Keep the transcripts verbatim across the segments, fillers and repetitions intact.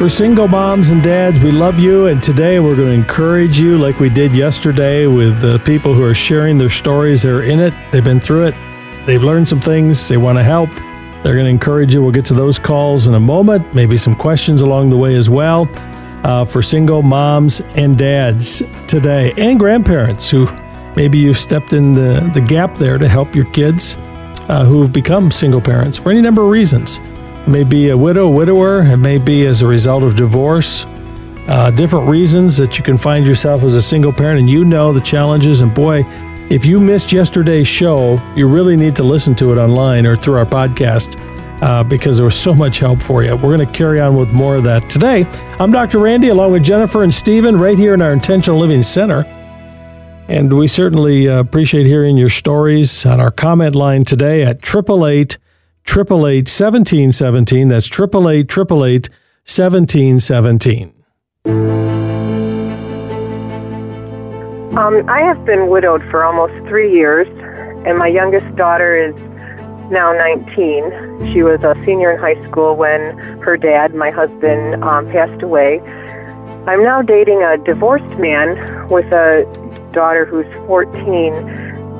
For single moms and dads, we love you, and today we're going to encourage you like we did yesterday with the people who are sharing their stories. They're in it. They've been through it. They've learned some things. They want to help. They're going to encourage you. We'll get to those calls in a moment, maybe some questions along the way as well uh, for single moms and dads today, and grandparents who maybe you've stepped in the, the gap there to help your kids uh, who've become single parents for any number of reasons. It may be a widow, widower. It may be as a result of divorce. Uh, different reasons that you can find yourself as a single parent, and you know the challenges. And boy, if you missed yesterday's show, you really need to listen to it online or through our podcast uh, because there was so much help for you. We're going to carry on with more of that today. I'm Doctor Randy, along with Jennifer and Stephen, right here in our Intentional Living Center. And we certainly appreciate hearing your stories on our comment line today at eight eight eight, eight eight eight, one seven one seven. That's eight eight eight, eight eight eight, one seven one seven. Um, I have been widowed for almost three years, and my youngest daughter is now nineteen. She was a senior in high school when her dad, my husband, um, passed away. I'm now dating a divorced man with a daughter who's fourteen,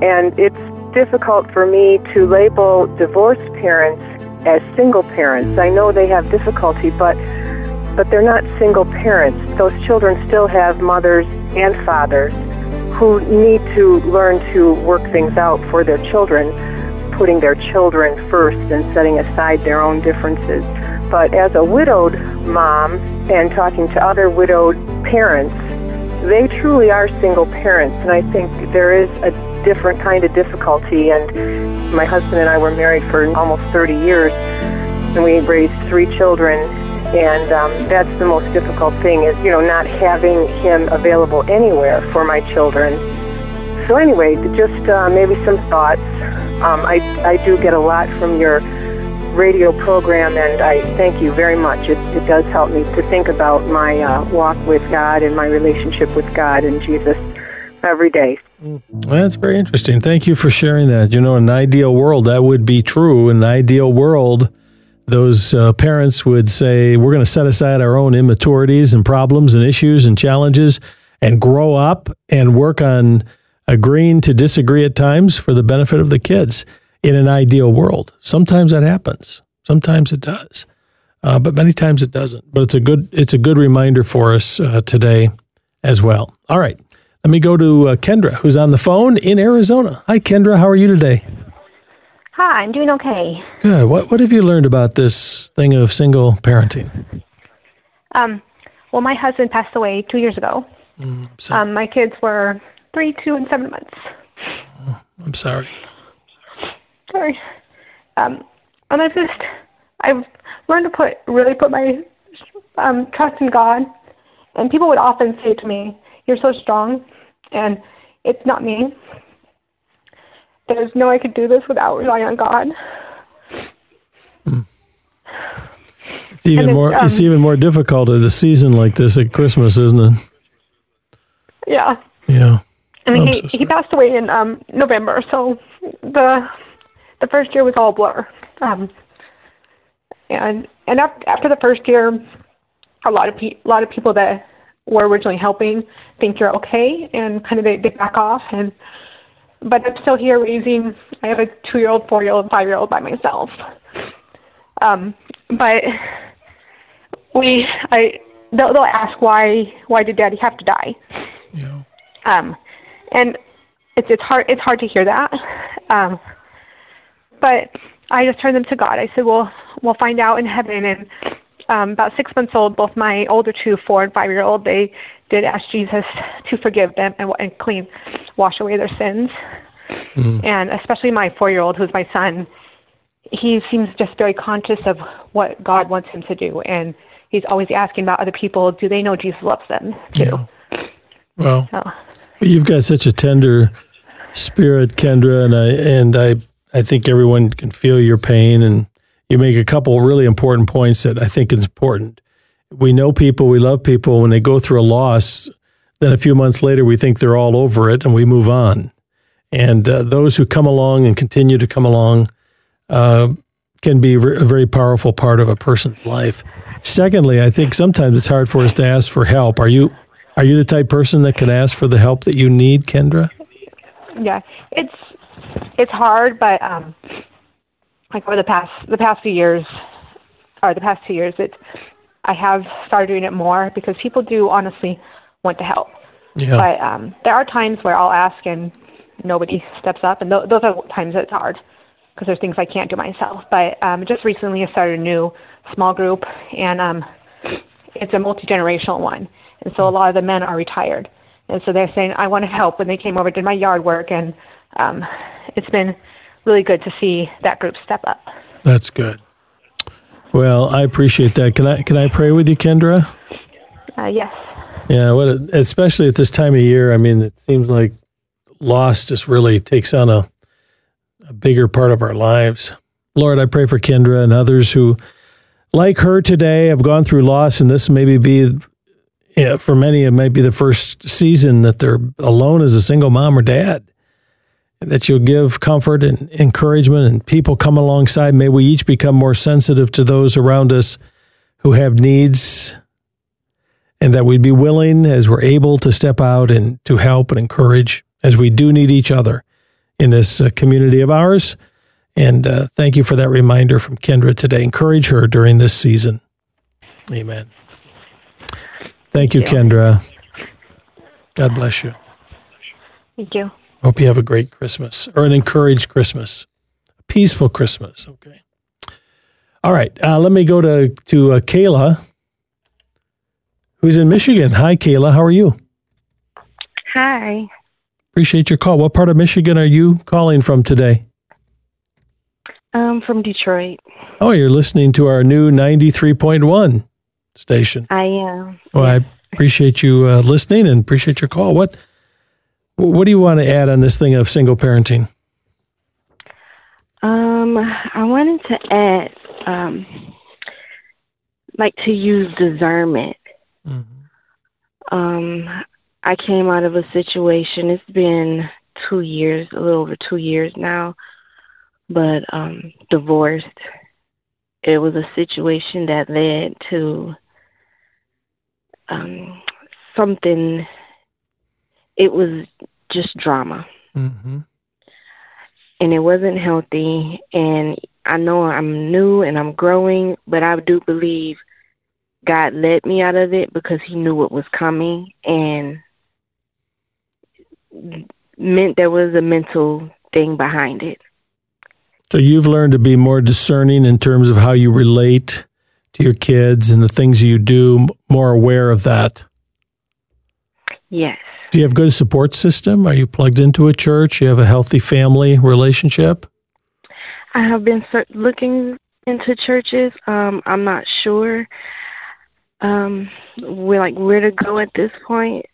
and it's difficult for me to label divorced parents as single parents. I know they have difficulty, but but they're not single parents. Those children still have mothers and fathers who need to learn to work things out for their children, putting their children first and setting aside their own differences. But as a widowed mom and talking to other widowed parents, they truly are single parents, and I think there is a different kind of difficulty. And my husband and I were married for almost thirty years, and we raised three children, and um, that's the most difficult thing is, you know, not having him available anywhere for my children. So anyway, just uh, maybe some thoughts. Um, I, I do get a lot from your radio program, and I thank you very much. It, it does help me to think about my uh, walk with God and my relationship with God and Jesus every day. Well, that's very interesting. Thank you for sharing that. You know, in an ideal world, that would be true. In an ideal world, those uh, parents would say, we're going to set aside our own immaturities and problems and issues and challenges and grow up and work on agreeing to disagree at times for the benefit of the kids. In an ideal world. Sometimes that happens. Sometimes it does. Uh, but many times it doesn't. But it's a good it's a good reminder for us uh, today as well. All right. Let me go to uh, Kendra, who's on the phone in Arizona. Hi, Kendra. How are you today? Hi, I'm doing okay. Good. What what have you learned about this thing of single parenting? Um, well, my husband passed away two years ago. Mm, um, my kids were three, two, and seven months. Oh, I'm sorry. Sorry. Um, and I've just, I've learned to put, really put my um, trust in God. And people would often say to me, you're so strong, and it's not me. There's no way I could do this without relying on God. Hmm. It's even it's, more, um, it's even more difficult at a season like this at Christmas, isn't it? Yeah. Yeah. I mean, he, so he passed away in um, November, so the... The first year was all blur. Um, and and up, after the first year, a lot of pe- a lot of people that were originally helping think you're okay, and kind of they, they back off. And But I'm still here raising, I have a two-year-old, four-year-old, and five-year-old by myself. Um, but we, I they'll, they'll ask, why why did Daddy have to die? Yeah. Um, and it's it's hard it's hard to hear that. Um, But I just turned them to God. I said, well, we'll find out in heaven. And um, about six months old, both my older two, four and five-year-old, they did ask Jesus to forgive them and, and clean, wash away their sins. Mm. And especially my four-year-old, who's my son, he seems just very conscious of what God wants him to do. And he's always asking about other people, do they know Jesus loves them too? Yeah. Well, so. You've got such a tender spirit, Kendra, and I and I... I think everyone can feel your pain, and you make a couple of really important points that I think is important. We know people, we love people. When they go through a loss, then a few months later, we think they're all over it, and we move on. And uh, those who come along and continue to come along uh, can be a very powerful part of a person's life. Secondly, I think sometimes it's hard for us to ask for help. Are you are you the type of person that can ask for the help that you need, Kendra? Yeah, it's it's hard, but um, like over the past the past few years, or the past two years, it I have started doing it more because people do honestly want to help. Yeah. But um, there are times where I'll ask and nobody steps up, and th- those are times that it's hard, because there's things I can't do myself. But um, just recently I started a new small group, and um, it's a multi-generational one. And so a lot of the men are retired. And so they're saying, I want to help. When they came over, did my yard work, and um, it's been really good to see that group step up. That's good. Well, I appreciate that. Can I can I pray with you, Kendra? Uh, yes. Yeah, what a, especially at this time of year, I mean, it seems like loss just really takes on a a bigger part of our lives. Lord, I pray for Kendra and others who, like her today, have gone through loss, and this maybe be, you know, for many, it might be the first season that they're alone as a single mom or dad, that you'll give comfort and encouragement and people come alongside. May we each become more sensitive to those around us who have needs, and that we'd be willing, as we're able, to step out and to help and encourage, as we do need each other in this uh, community of ours. And uh, thank you for that reminder from Kendra today. Encourage her during this season. Amen. Thank you, Kendra. God bless you. Thank you. Hope you have a great Christmas, or an encouraged Christmas, a peaceful Christmas. Okay. All right. Uh, let me go to, to uh, Kayla, who's in Michigan. Hi, Kayla. How are you? Hi. Appreciate your call. What part of Michigan are you calling from today? I'm from Detroit. Oh, you're listening to our new ninety-three point one station. I am. Well, yeah. I appreciate you uh, listening and appreciate your call. What What do you want to add on this thing of single parenting? Um, I wanted to add, um, like to use discernment. Mm-hmm. Um. I came out of a situation, it's been two years, a little over two years now, but um, divorced. It was a situation that led to um, something, it was just drama. Mm-hmm. And it wasn't healthy, and I know I'm new and I'm growing, but I do believe God led me out of it because he knew what was coming, and meant there was a mental thing behind it. So you've learned to be more discerning in terms of how you relate to your kids and the things you do, more aware of that. Yes. Do you have a good support system? Are you plugged into a church? Do you have a healthy family relationship? I have been looking into churches. Um, I'm not sure um, where, like where to go at this point.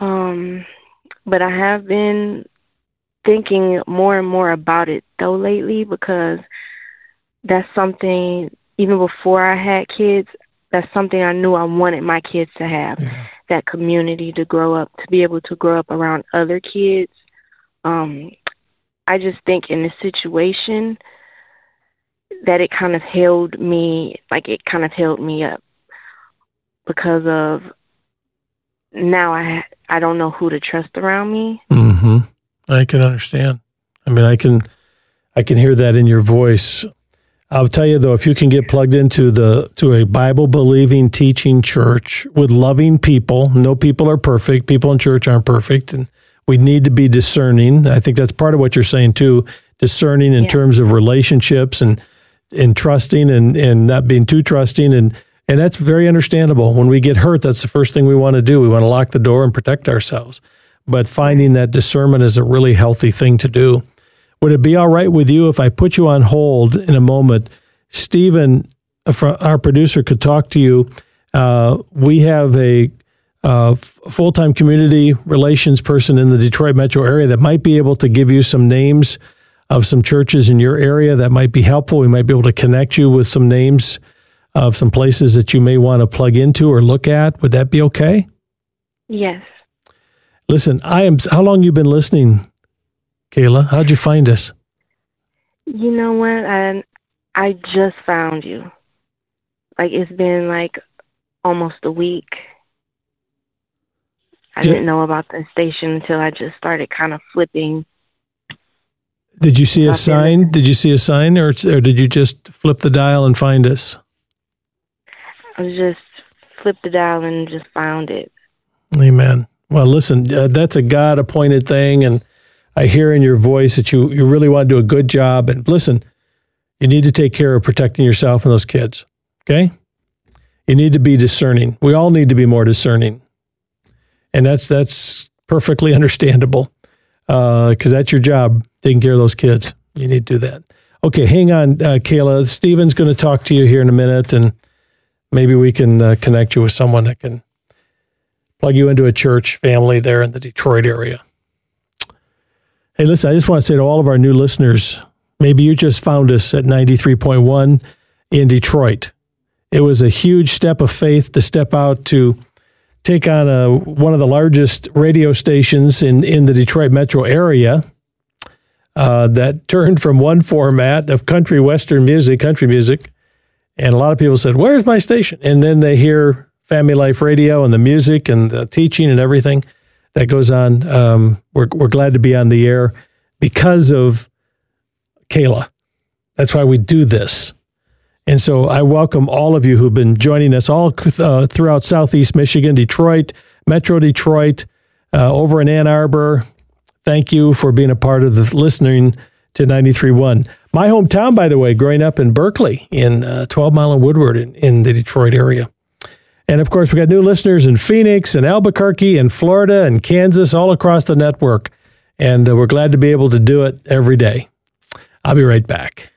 Um, But I have been thinking more and more about it, though, lately, because that's something, even before I had kids, that's something I knew I wanted my kids to have, yeah. That community to grow up, to be able to grow up around other kids. Um, I just think in this situation that it kind of held me, like it kind of held me up because of now I ha- I don't know who to trust around me. Mm-hmm. I can understand. I mean, I can, I can hear that in your voice. I'll tell you though, if you can get plugged into the to a Bible-believing, teaching church with loving people, no people are perfect. People in church aren't perfect, and we need to be discerning. I think that's part of what you're saying too. Discerning in yeah. terms of relationships and and trusting and and not being too trusting and. And that's very understandable. When we get hurt, that's the first thing we want to do. We want to lock the door and protect ourselves. But finding that discernment is a really healthy thing to do. Would it be all right with you if I put you on hold in a moment? Stephen, our producer, could talk to you. Uh, we have a uh, full-time community relations person in the Detroit metro area that might be able to give you some names of some churches in your area that might be helpful. We might be able to connect you with some names of some places that you may want to plug into or look at. Would that be okay? Yes. Listen, I am. How long you been listening, Kayla? How'd you find us? You know what? I I just found you. Like, it's been like almost a week. I did, didn't know about the station until I just started kind of flipping. Did you see a sign? Did you see a sign, or, or did you just flip the dial and find us? I just flipped the dial and just found it. Amen. Well, listen, uh, that's a God-appointed thing, and I hear in your voice that you, you really want to do a good job. And listen, you need to take care of protecting yourself and those kids, okay? You need to be discerning. We all need to be more discerning. And that's that's perfectly understandable, because uh, that's your job, taking care of those kids. You need to do that. Okay, hang on, uh, Kayla. Stephen's going to talk to you here in a minute, and maybe we can uh, connect you with someone that can plug you into a church family there in the Detroit area. Hey, listen, I just want to say to all of our new listeners, maybe you just found us at ninety-three point one in Detroit. It was a huge step of faith to step out to take on a, one of the largest radio stations in, in the Detroit metro area uh, that turned from one format of country western music, country music, and a lot of people said, where's my station? And then they hear Family Life Radio and the music and the teaching and everything that goes on. Um, we're, we're glad to be on the air because of Kayla. That's why we do this. And so I welcome all of you who've been joining us all uh, throughout Southeast Michigan, Detroit, Metro Detroit, uh, over in Ann Arbor. Thank you for being a part of the listening to ninety-three point one. My hometown, by the way, growing up in Berkeley, in uh, twelve mile and Woodward in, in the Detroit area. And of course, we got new listeners in Phoenix and Albuquerque and Florida and Kansas, all across the network. And uh, we're glad to be able to do it every day. I'll be right back.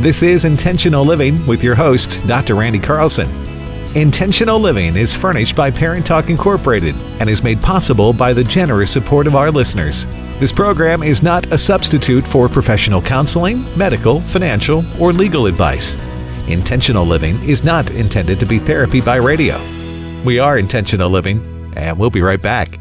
This is Intentional Living with your host, Doctor Randy Carlson. Intentional Living is furnished by Parent Talk Incorporated and is made possible by the generous support of our listeners. This program is not a substitute for professional counseling, medical, financial, or legal advice. Intentional Living is not intended to be therapy by radio. We are Intentional Living, and we'll be right back.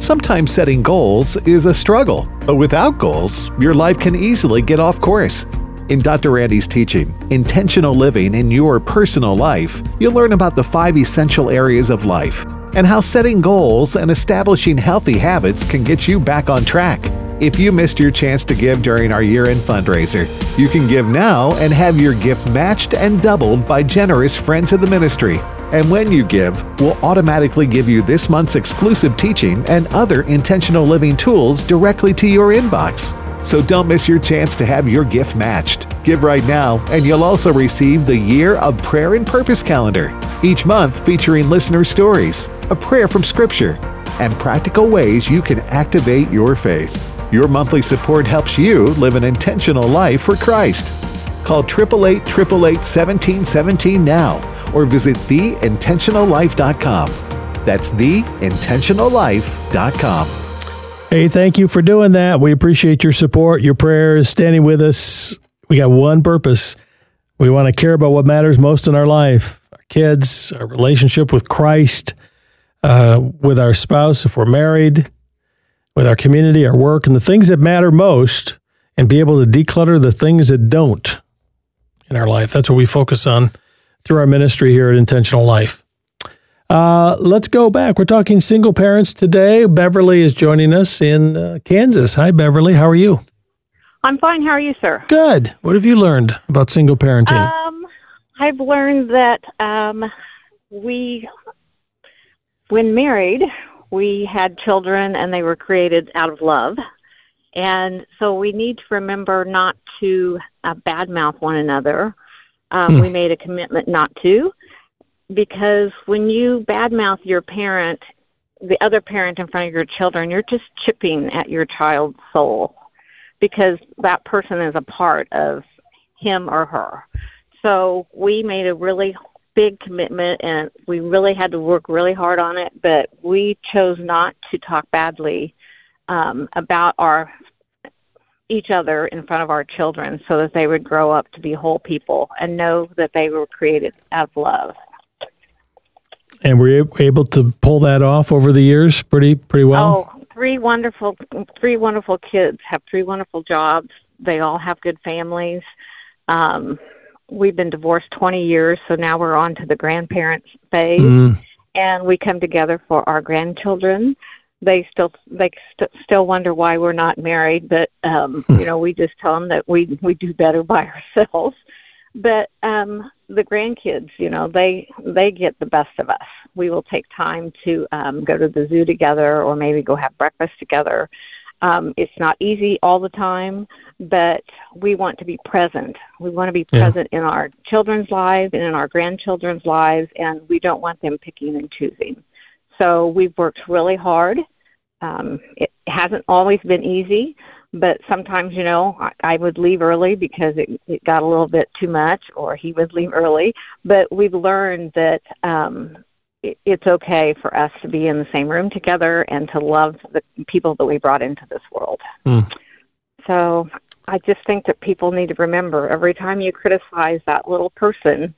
Sometimes setting goals is a struggle, but without goals, your life can easily get off course. In Doctor Randy's teaching, Intentional Living in Your Personal Life, you'll learn about the five essential areas of life and how setting goals and establishing healthy habits can get you back on track. If you missed your chance to give during our year-end fundraiser, you can give now and have your gift matched and doubled by generous friends of the ministry. And when you give, we'll automatically give you this month's exclusive teaching and other Intentional Living tools directly to your inbox. So don't miss your chance to have your gift matched. Give right now, and you'll also receive the Year of Prayer and Purpose calendar, each month featuring listener stories, a prayer from Scripture, and practical ways you can activate your faith. Your monthly support helps you live an intentional life for Christ. Call eight eight eight, eight eight eight, one seven one seven now, or visit the intentional life dot com. That's the intentional life dot com. Hey, thank you for doing that. We appreciate your support, your prayers, standing with us. We got one purpose. We want to care about what matters most in our life, our kids, our relationship with Christ, uh, with our spouse if we're married, with our community, our work, and the things that matter most, and be able to declutter the things that don't in our life. That's what we focus on through our ministry here at Intentional Life. Uh, let's go back. We're talking single parents today. Beverly is joining us in uh, Kansas. Hi, Beverly. How are you? I'm fine. How are you, sir? Good. What have you learned about single parenting? Um, I've learned that um, we, when married, we had children and they were created out of love. And so we need to remember not to uh, badmouth one another. Um, hmm. We made a commitment not to. Because when you badmouth your parent, the other parent in front of your children, you're just chipping at your child's soul, because that person is a part of him or her. So we made a really big commitment, and we really had to work really hard on it, but we chose not to talk badly um, about our each other in front of our children, so that they would grow up to be whole people and know that they were created out of love. And were you able to pull that off over the years pretty pretty well? Oh, three wonderful, three wonderful kids, have three wonderful jobs. They all have good families. Um, we've been divorced twenty years, so now we're on to the grandparents phase, mm. and we come together for our grandchildren. They still they st- still wonder why we're not married, but um, you know, we just tell them that we we do better by ourselves. But um, the grandkids, you know, they they get the best of us. We will take time to um, go to the zoo together, or maybe go have breakfast together. Um, it's not easy all the time, but we want to be present. We want to be present yeah. in our children's lives and in our grandchildren's lives, and we don't want them picking and choosing. So we've worked really hard. Um, it hasn't always been easy, but sometimes, you know, I, I would leave early because it, it got a little bit too much, or he would leave early. But we've learned that um, it, it's okay for us to be in the same room together and to love the people that we brought into this world. Mm. So I just think that people need to remember, every time you criticize that little person,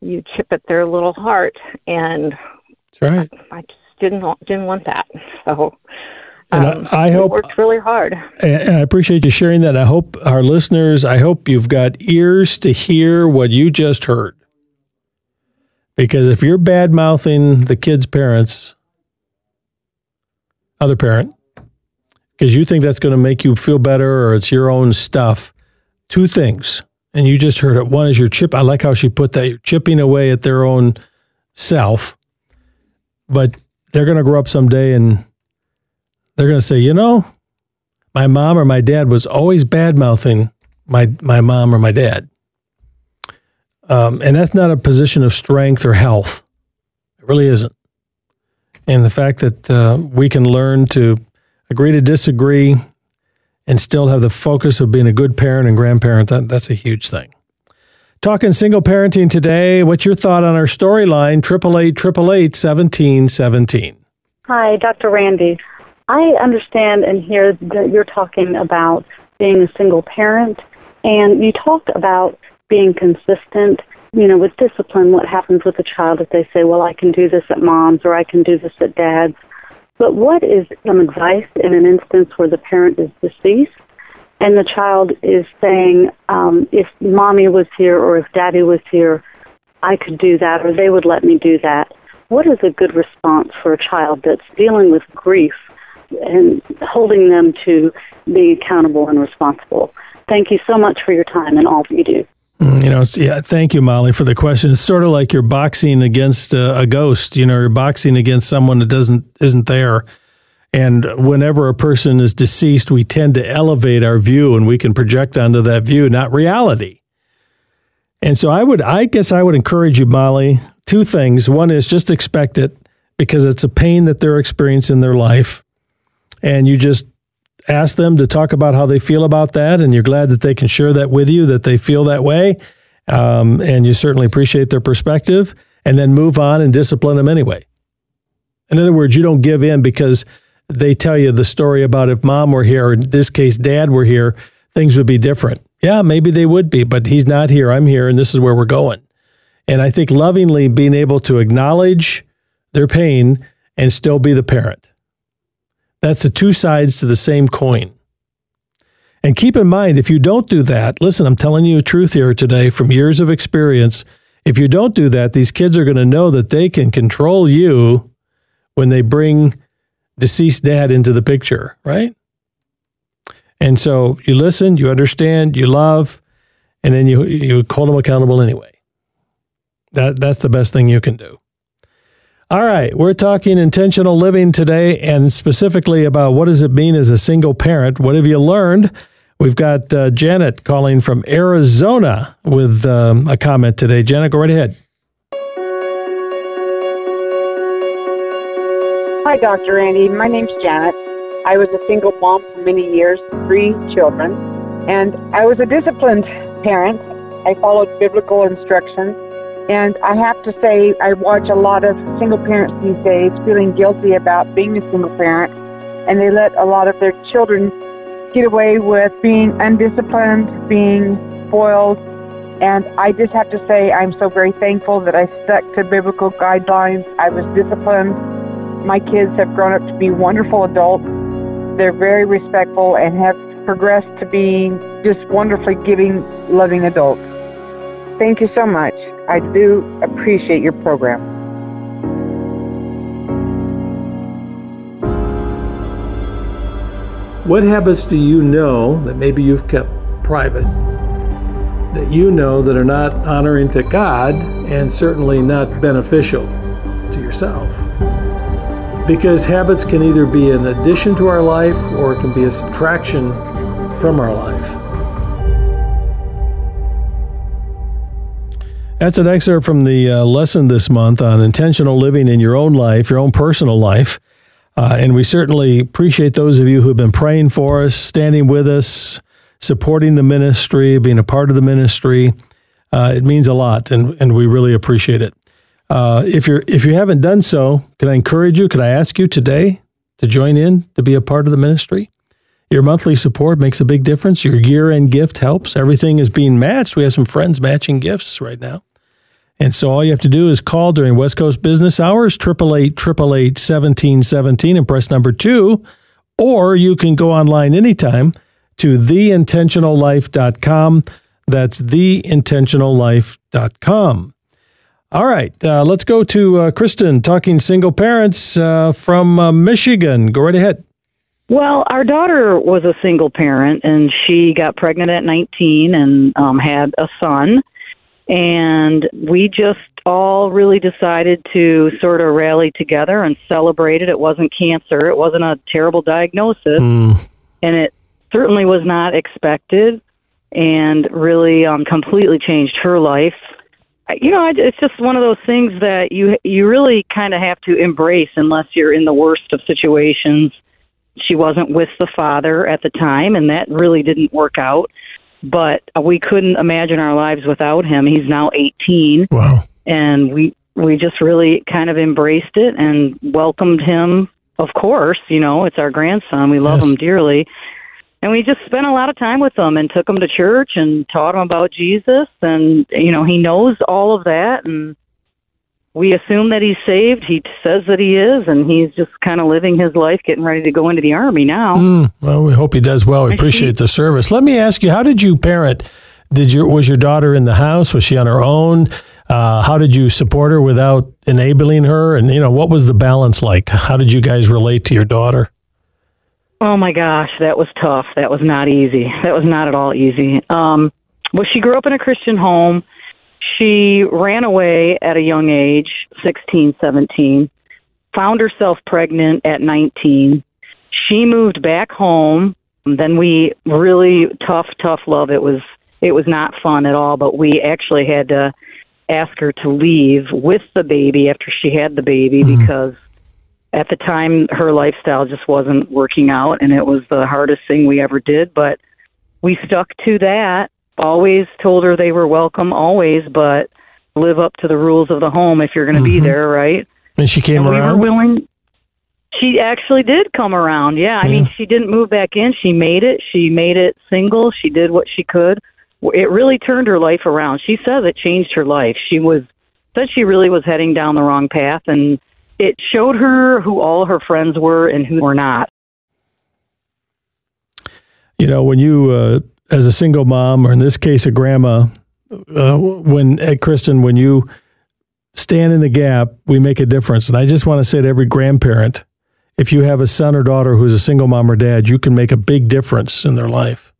you chip at their little heart, and That's right. I, I just didn't want, didn't want that. So um, and I, I hope, worked really hard. And I appreciate you sharing that. I hope our listeners, I hope you've got ears to hear what you just heard. Because if you're bad-mouthing the kid's parents, other parent, because you think that's going to make you feel better or it's your own stuff, two things, and you just heard it. One is your chip. I like how she put that. You're chipping away at their own self. But they're going to grow up someday and they're going to say, you know, my mom or my dad was always bad-mouthing my, my mom or my dad. Um, and that's not a position of strength or health. It really isn't. And the fact that uh, we can learn to agree to disagree and still have the focus of being a good parent and grandparent, that, that's a huge thing. Talking single parenting today. What's your thought on our storyline? eight eight eight, eight eight eight, one seven one seven. Hi, Doctor Randy. I understand and hear that you're talking about being a single parent, and you talk about being consistent, you know, with discipline. What happens with a child if they say, well, I can do this at mom's, or I can do this at dad's? But what is some advice in an instance where the parent is deceased and the child is saying, um, if mommy was here or if daddy was here, I could do that, or they would let me do that? What is a good response for a child that's dealing with grief and holding them to be accountable and responsible? Thank you so much for your time and all that you do. You know, yeah, thank you, Molly, for the question. It's sort of like you're boxing against a, a ghost. You know, you're boxing against someone that doesn't isn't there. And whenever a person is deceased, we tend to elevate our view, and we can project onto that view, not reality. And so I would, I guess I would encourage you, Molly, two things. One is just expect it, because it's a pain that they're experiencing in their life. And you just ask them to talk about how they feel about that. And you're glad that they can share that with you, that they feel that way. Um, and you certainly appreciate their perspective, and then move on and discipline them anyway. In other words, you don't give in because they tell you the story about if mom were here, or in this case, dad were here, things would be different. Yeah, maybe they would be, but he's not here. I'm here, and this is where we're going. And I think lovingly being able to acknowledge their pain and still be the parent. That's the two sides to the same coin. And keep in mind, if you don't do that, listen, I'm telling you the truth here today from years of experience. If you don't do that, these kids are going to know that they can control you when they bring deceased dad into the picture, right? And so you listen, you understand, you love, and then you you hold them accountable anyway. That that's the best thing you can do. All right, we're talking intentional living today, and specifically about what does it mean as a single parent? What have you learned? We've got uh, Janet calling from Arizona with um, a comment today. Janet, go right ahead. Hi, Doctor Randy. My name's Janet. I was a single mom for many years, three children, and I was a disciplined parent. I followed biblical instruction, and I have to say I watch a lot of single parents these days feeling guilty about being a single parent, and they let a lot of their children get away with being undisciplined, being spoiled, and I just have to say I'm so very thankful that I stuck to biblical guidelines. I was disciplined. My kids have grown up to be wonderful adults. They're very respectful and have progressed to being just wonderfully giving, loving adults. Thank you so much. I do appreciate your program. What habits do you know that maybe you've kept private, that you know that are not honoring to God and certainly not beneficial to yourself? Because habits can either be an addition to our life or it can be a subtraction from our life. That's an excerpt from the uh, lesson this month on intentional living in your own life, your own personal life. Uh, and we certainly appreciate those of you who've been praying for us, standing with us, supporting the ministry, being a part of the ministry. Uh, it means a lot, and, and we really appreciate it. Uh, if you're if you haven't done so, can I encourage you, can I ask you today to join in, to be a part of the ministry? Your monthly support makes a big difference. Your year-end gift helps. Everything is being matched. We have some friends matching gifts right now. And so all you have to do is call during West Coast business hours, eight eight eight, eight eight eight, one seven one seven, and press number two, or you can go online anytime to the intentional life dot com. That's the intentional life dot com. All right, uh, let's go to uh, Kristen, Talking Single Parents uh, from uh, Michigan. Go right ahead. Well, our daughter was a single parent, and she got pregnant at nineteen and um, had a son. And we just all really decided to sort of rally together and celebrate it. It wasn't cancer. It wasn't a terrible diagnosis, mm. and it certainly was not expected, and really um, completely changed her life. You know, it's just one of those things that you you really kind of have to embrace unless you're in the worst of situations. She wasn't with the father at the time, and that really didn't work out. But we couldn't imagine our lives without him. He's now eighteen. Wow. And we, we just really kind of embraced it and welcomed him. Of course, you know, it's our grandson. We love yes. him dearly. And we just spent a lot of time with him and took him to church and taught him about Jesus. And, you know, he knows all of that. And we assume that he's saved. He says that he is. And he's just kind of living his life, getting ready to go into the Army now. Mm, well, we hope he does well. We appreciate the service. Let me ask you, how did you parent? Did your Was your daughter in the house? Was she on her own? Uh, how did you support her without enabling her? And, you know, what was the balance like? How did you guys relate to your daughter? Oh, my gosh, that was tough. That was not easy. That was not at all easy. Um, well, she grew up in a Christian home. She ran away at a young age, sixteen, seventeen, found herself pregnant at nineteen. She moved back home. Then we really tough, tough love. It was it was not fun at all, but we actually had to ask her to leave with the baby after she had the baby mm-hmm. because at the time, her lifestyle just wasn't working out, and it was the hardest thing we ever did. But we stuck to that, always told her they were welcome, always, but live up to the rules of the home if you're going to mm-hmm. be there, right? And she came and around? We were willing. She actually did come around, yeah. I yeah. mean, she didn't move back in. She made it. She made it single. She did what she could. It really turned her life around. She says it changed her life. She was said she really was heading down the wrong path, and it showed her who all her friends were and who were not. You know, when you, uh, as a single mom, or in this case, a grandma, uh, when, at Kristen, when you stand in the gap, we make a difference. And I just want to say to every grandparent, if you have a son or daughter who's a single mom or dad, you can make a big difference in their life.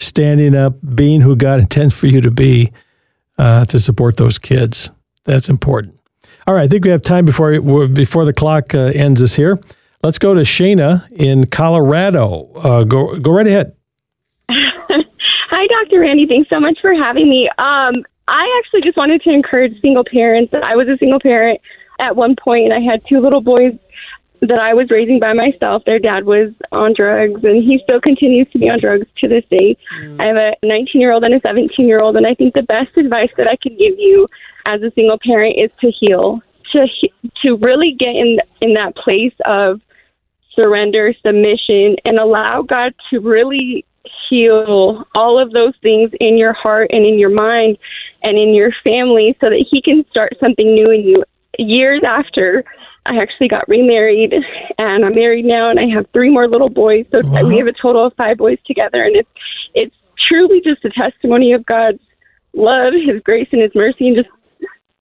Standing up, being who God intends for you to be, uh, to support those kids. That's important. All right, I think we have time before before the clock uh, ends us here. Let's go to Shana in Colorado. Uh, go go right ahead. Hi, Doctor Randy. Thanks so much for having me. Um, I actually just wanted to encourage single parents. I was a single parent at one point, and I had two little boys that I was raising by myself. Their dad was on drugs, and he still continues to be on drugs to this day. Mm. I have a nineteen-year-old and a seventeen-year-old, and I think the best advice that I can give you as a single parent is to heal, to to really get in in that place of surrender, submission, and allow God to really heal all of those things in your heart and in your mind and in your family so that he can start something new in you. Years after, I actually got remarried, and I'm married now, and I have three more little boys, so wow. we have a total of five boys together, and it's it's truly just a testimony of God's love, His grace, and His mercy, and just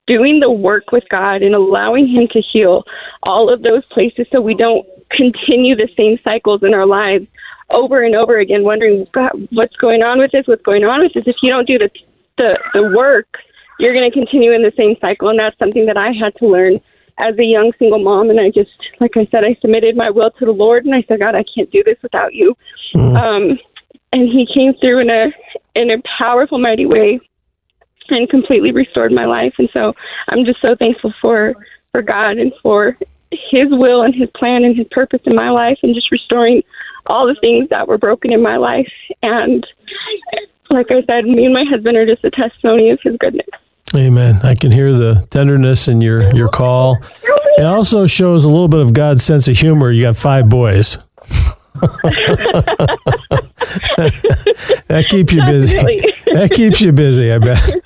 doing the work with God and allowing Him to heal all of those places so we don't continue the same cycles in our lives over and over again, wondering, God, what's going on with this? What's going on with this? If you don't do the the, the work, you're going to continue in the same cycle, and that's something that I had to learn as a young single mom. And I just, like I said, I submitted my will to the Lord, and I said, God, I can't do this without you. Mm-hmm. Um, and He came through in a in a powerful, mighty way, and completely restored my life. And so I'm just so thankful for, for God and for His will and His plan and His purpose in my life, and just restoring all the things that were broken in my life. And like I said, me and my husband are just a testimony of His goodness. Amen. I can hear the tenderness in your, your call. It also shows a little bit of God's sense of humor. You got five boys. That keeps you busy. Definitely. That keeps you busy, I bet. Yes,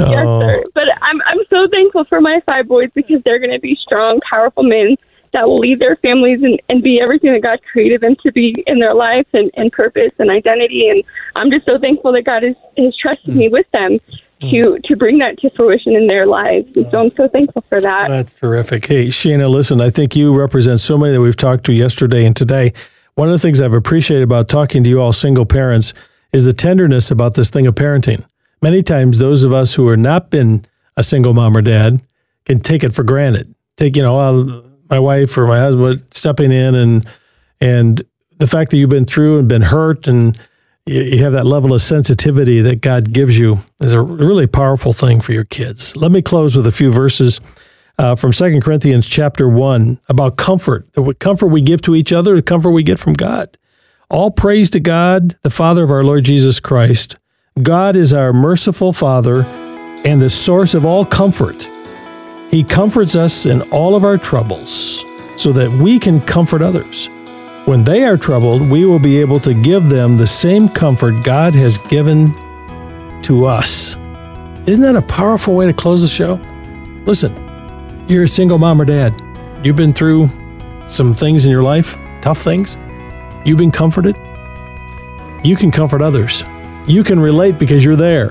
oh. sir. But I'm I'm so thankful for my five boys, because they're going to be strong, powerful men that will lead their families and, and be everything that God created them to be in their life and, and purpose and identity. And I'm just so thankful that God has, has trusted mm. me with them to to bring that to fruition in their lives. And so I'm so thankful for that. That's terrific. Hey, Shana, listen, I think you represent so many that we've talked to yesterday and today. One of the things I've appreciated about talking to you all single parents is the tenderness about this thing of parenting. Many times those of us who have not been a single mom or dad can take it for granted. Take, you know, my wife or my husband stepping in, and and the fact that you've been through and been hurt, and you have that level of sensitivity that God gives you, is a really powerful thing for your kids. Let me close with a few verses uh, from Second Corinthians chapter one about comfort, the comfort we give to each other, the comfort we get from God. All praise to God, the Father of our Lord Jesus Christ. God is our merciful Father and the source of all comfort. He comforts us in all of our troubles so that we can comfort others. When they are troubled, we will be able to give them the same comfort God has given to us. Isn't that a powerful way to close the show? Listen, you're a single mom or dad. You've been through some things in your life, tough things. You've been comforted. You can comfort others. You can relate because you're there.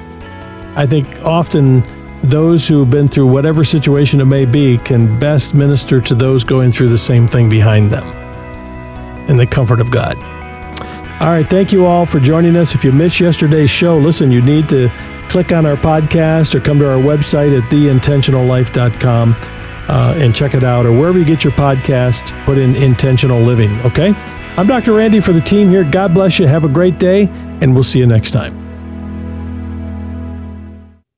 I think often those who've been through whatever situation it may be can best minister to those going through the same thing behind them, in the comfort of God. All right, thank you all for joining us. If you missed yesterday's show, listen, you need to click on our podcast or come to our website at the intentional life dot com uh, and check it out, or wherever you get your podcast, put in Intentional Living, okay? I'm Doctor Randy for the team here. God bless you. Have a great day, and we'll see you next time.